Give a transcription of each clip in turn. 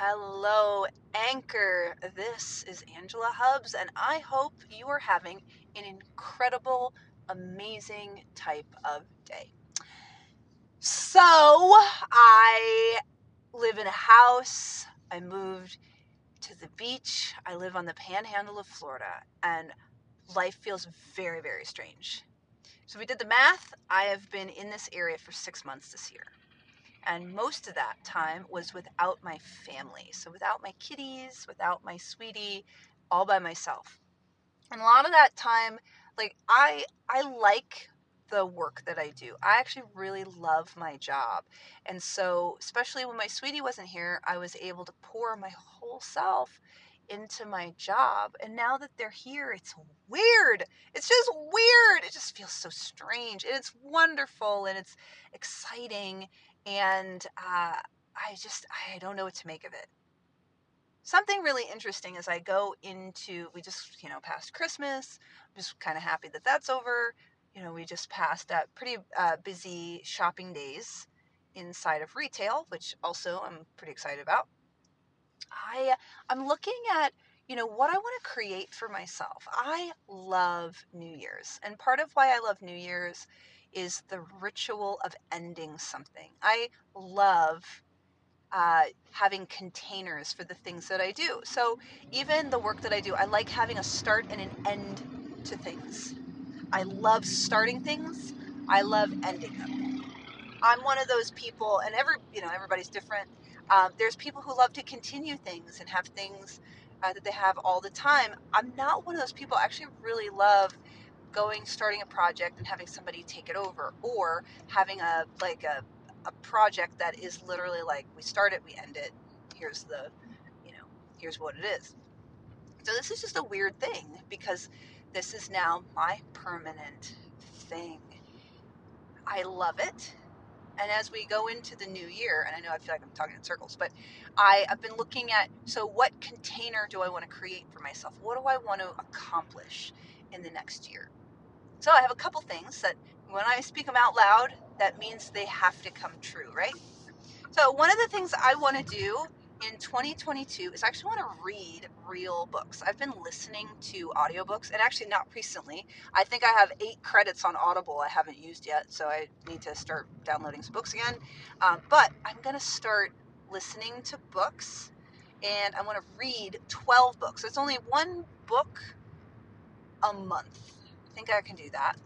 Hello, Anchor. This is Angela Hubs, and I hope you are having an incredible, amazing type of day. So, I live in a house. I moved to the beach. I live on the panhandle of Florida, and life feels very, very strange. So we did the math. I have been in this area for 6 months this year. And most of that time was without my family. So without my kitties, without my sweetie, all by myself. And a lot of that time, like I like the work that I do. I actually really love my job. And so, especially when my sweetie wasn't here, I was able to pour my whole self into my job. And now that they're here, it's weird. It's just weird. It just feels so strange. And it's wonderful and it's exciting. And I don't know what to make of it. Something really interesting is I go into, we just, passed Christmas. I'm just kind of happy that that's over. We just passed pretty busy shopping days inside of retail, which also I'm pretty excited about. I'm looking at, what I want to create for myself. I love New Year's. And part of why I love New Year's is the ritual of ending something. I love having containers for the things that I do. So even the work that I do, I like having a start and an end to things. I love starting things. I love ending them. I'm one of those people, and everybody's different. There's people who love to continue things and have things that they have all the time. I'm not one of those people. I actually really love starting a project and having somebody take it over, or having a project that is literally like, we start it, we end it. Here's here's what it is. So this is just a weird thing, because this is now my permanent thing. I love it. And as we go into the new year, and I know I feel like I'm talking in circles, but I've been looking at, so what container do I want to create for myself? What do I want to accomplish in the next year? So I have a couple things that when I speak them out loud, that means they have to come true, right? So one of the things I want to do in 2022 is I actually want to read real books. I've been listening to audiobooks, and actually not recently. I think I have 8 credits on Audible I haven't used yet, so I need to start downloading some books again. But I'm going to start listening to books, and I want to read 12 books. So it's only one book a month. I think I can do that.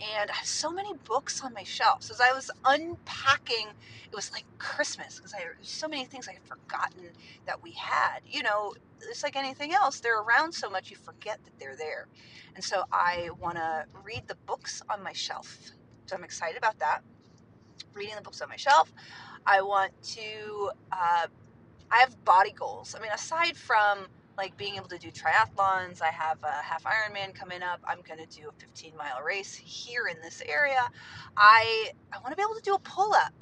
And I have so many books on my shelf. So as I was unpacking, it was like Christmas, because so many things I had forgotten that we had. It's like anything else. They're around so much, you forget that they're there. And so I want to read the books on my shelf. So I'm excited about that. Reading the books on my shelf. I want to, I have body goals. I mean, aside from like being able to do triathlons, I have a half Ironman coming up. I'm going to do a 15-mile race here in this area. I want to be able to do a pull-up.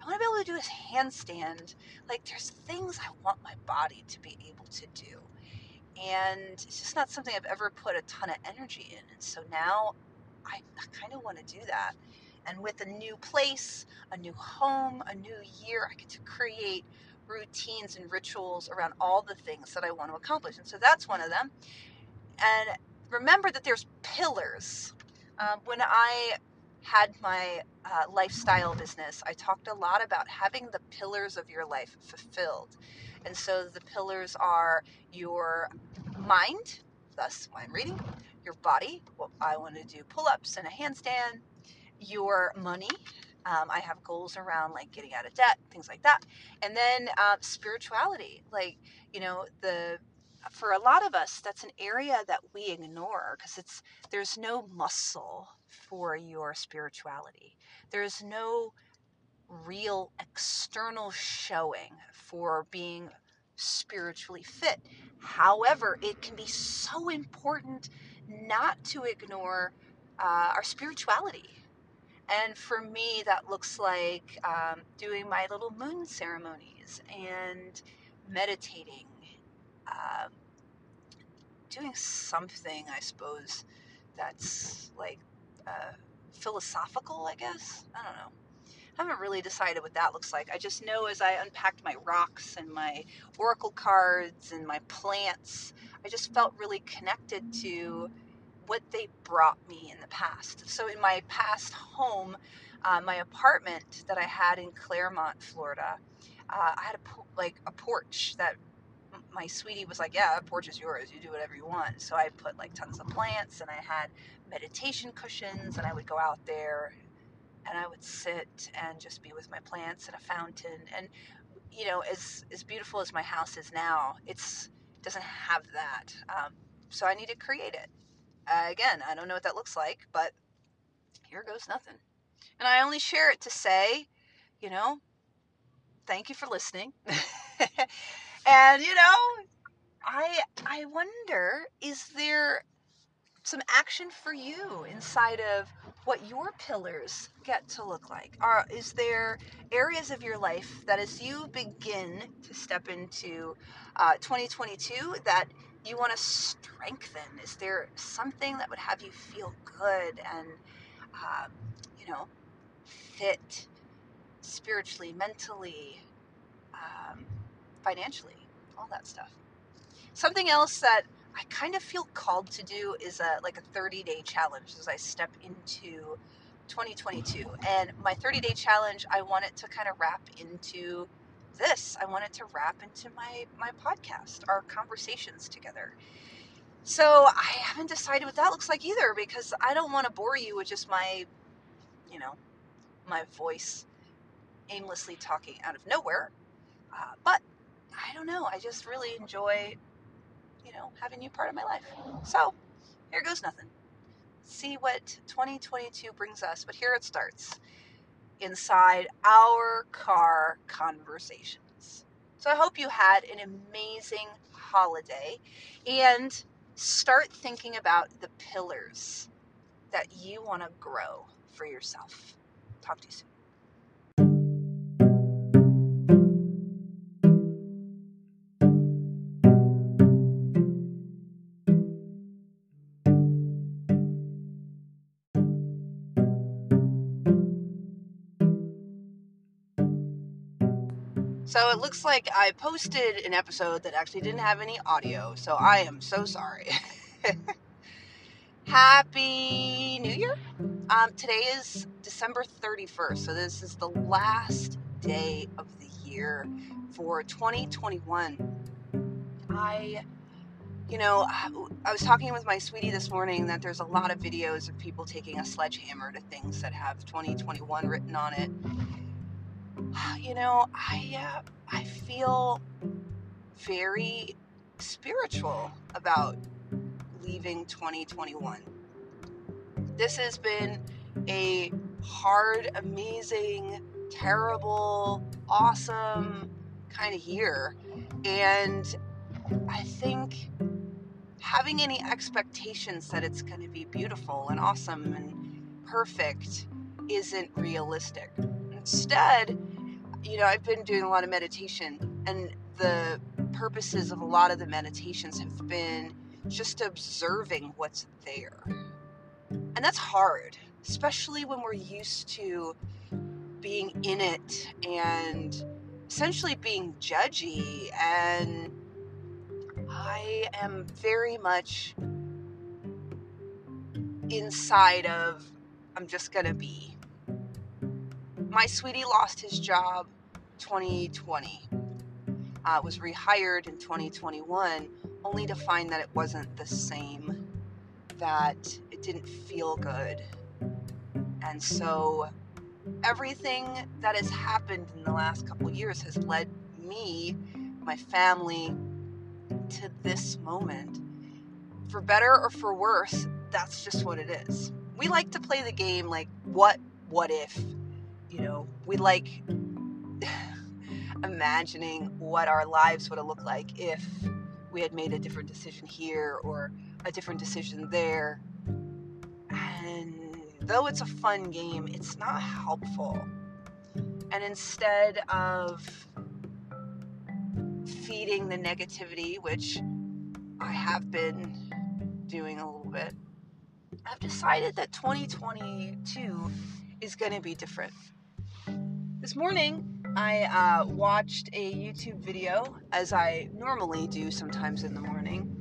I want to be able to do a handstand. Like, there's things I want my body to be able to do. And it's just not something I've ever put a ton of energy in. And so now I kind of want to do that. And with a new place, a new home, a new year, I get to create routines and rituals around all the things that I want to accomplish. And so that's one of them. And remember that there's pillars. When I had my lifestyle business, I talked a lot about having the pillars of your life fulfilled. And so the pillars are your mind, thus why I'm reading, your body, well, I want to do pull-ups and a handstand, your money. I have goals around like getting out of debt, things like that. And then spirituality, for a lot of us, that's an area that we ignore, because there's no muscle for your spirituality. There's no real external showing for being spiritually fit. However, it can be so important not to ignore our spirituality. And for me, that looks like doing my little moon ceremonies and meditating, doing something, I suppose, that's like philosophical, I guess. I don't know. I haven't really decided what that looks like. I just know as I unpacked my rocks and my oracle cards and my plants, I just felt really connected to what they brought me in the past. So in my past home, my apartment that I had in Claremont, Florida, I had a porch that my sweetie was like, yeah, that porch is yours. You do whatever you want. So I put like tons of plants, and I had meditation cushions, and I would go out there and I would sit and just be with my plants and a fountain. And, you know, as beautiful as my house is now, it doesn't have that. So I need to create it. Again, I don't know what that looks like, but here goes nothing. And I only share it to say, you know, thank you for listening. And, you know, I wonder, is there some action for you inside of what your pillars get to look like? Is there areas of your life that as you begin to step into 2022 that you want to strengthen? Is there something that would have you feel good and, you know, fit spiritually, mentally, financially, all that stuff? Something else that I kind of feel called to do is a 30-day challenge as I step into 2022. And my 30-day challenge, I want it to kind of wrap into this. I want it to wrap into my podcast, our conversations together. So I haven't decided what that looks like either, because I don't want to bore you with just my, you know, my voice aimlessly talking out of nowhere. But I don't know. I just really enjoy, you know, having you part of my life. So here goes nothing. See what 2022 brings us. But here it starts, inside our car conversations. So I hope you had an amazing holiday, and start thinking about the pillars that you want to grow for yourself. Talk to you soon. So it looks like I posted an episode that actually didn't have any audio, so I am so sorry. Happy New Year! Today is December 31st, so this is the last day of the year for 2021. I was talking with my sweetie this morning that there's a lot of videos of people taking a sledgehammer to things that have 2021 written on it. You know, I feel very spiritual about leaving 2021. This has been a hard, amazing, terrible, awesome kind of year. And I think having any expectations that it's going to be beautiful and awesome and perfect isn't realistic. Instead, you know, I've been doing a lot of meditation, and the purposes of a lot of the meditations have been just observing what's there. And that's hard, especially when we're used to being in it and essentially being judgy. And I am very much inside of, I'm just going to be. My sweetie lost his job 2020, was rehired in 2021, only to find that it wasn't the same, that it didn't feel good. And so everything that has happened in the last couple of years has led me, my family, to this moment. For better or for worse, that's just what it is. We like to play the game like, what if? You know, we like imagining what our lives would have looked like if we had made a different decision here or a different decision there. And though it's a fun game, it's not helpful. And instead of feeding the negativity, which I have been doing a little bit, I've decided that 2022 is going to be different. This morning, I watched a YouTube video, as I normally do sometimes in the morning,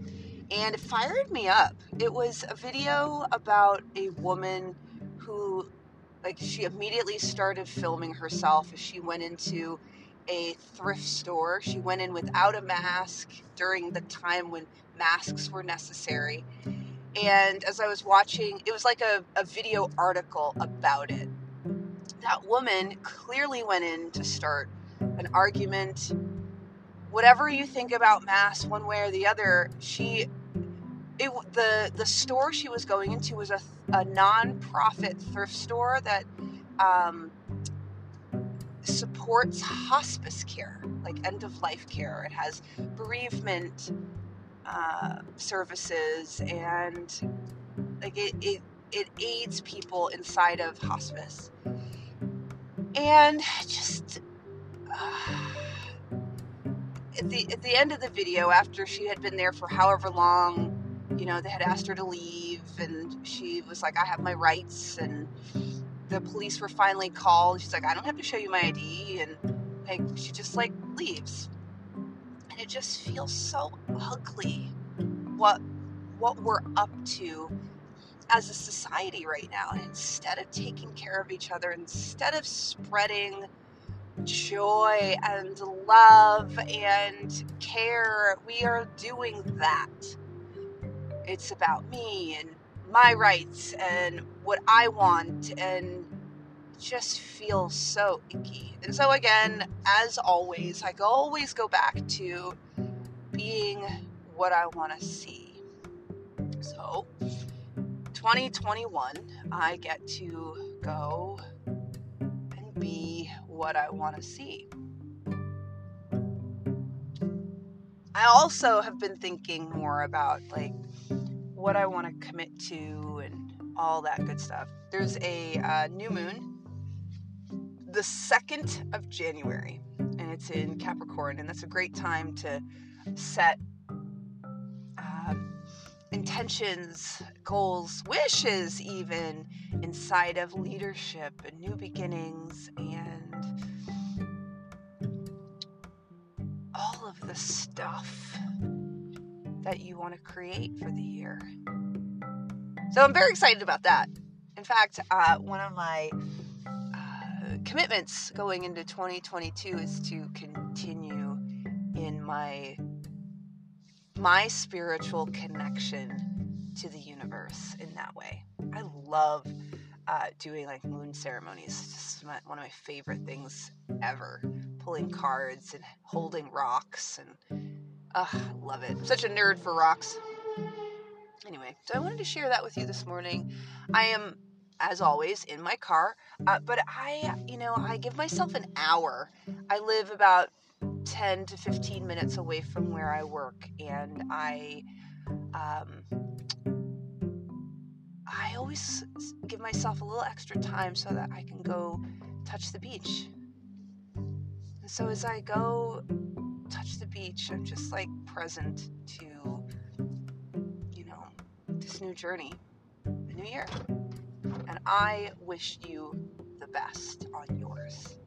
and it fired me up. It was a video about a woman who, she immediately started filming herself as she went into a thrift store. She went in without a mask during the time when masks were necessary. And as I was watching, it was like a video article about it. That woman clearly went in to start an argument. Whatever you think about masks, one way or the other, the store she was going into was a non-profit thrift store that supports hospice care, like end-of-life care. It has bereavement services, and it aids people inside of hospice. And just at the end of the video, after she had been there for however long, they had asked her to leave, and she was like, I have my rights, and the police were finally called. She's like, I don't have to show you my ID, and she just leaves. And it just feels so ugly what we're up to as a society right now. And instead of taking care of each other, instead of spreading joy and love and care, we are doing that. It's about me and my rights and what I want, and just feel so icky. And so again, as always, I always go back to being what I want to see. So 2021, I get to go and be what I want to see. I also have been thinking more about what I want to commit to and all that good stuff. There's a new moon, the 2nd of January, and it's in Capricorn, and that's a great time to set intentions, goals, wishes even, inside of leadership and new beginnings and all of the stuff that you want to create for the year. So I'm very excited about that. In fact, one of my commitments going into 2022 is to continue in my spiritual connection to the universe in that way. I love doing moon ceremonies. It's just one of my favorite things ever. Pulling cards and holding rocks, and I love it. I'm such a nerd for rocks. Anyway, so I wanted to share that with you this morning. I am, as always, in my car, but I give myself an hour. I live about 10 to 15 minutes away from where I work, and I always give myself a little extra time so that I can go touch the beach. And so as I go touch the beach, I'm just present to this new journey, the new year, and I wish you the best on yours.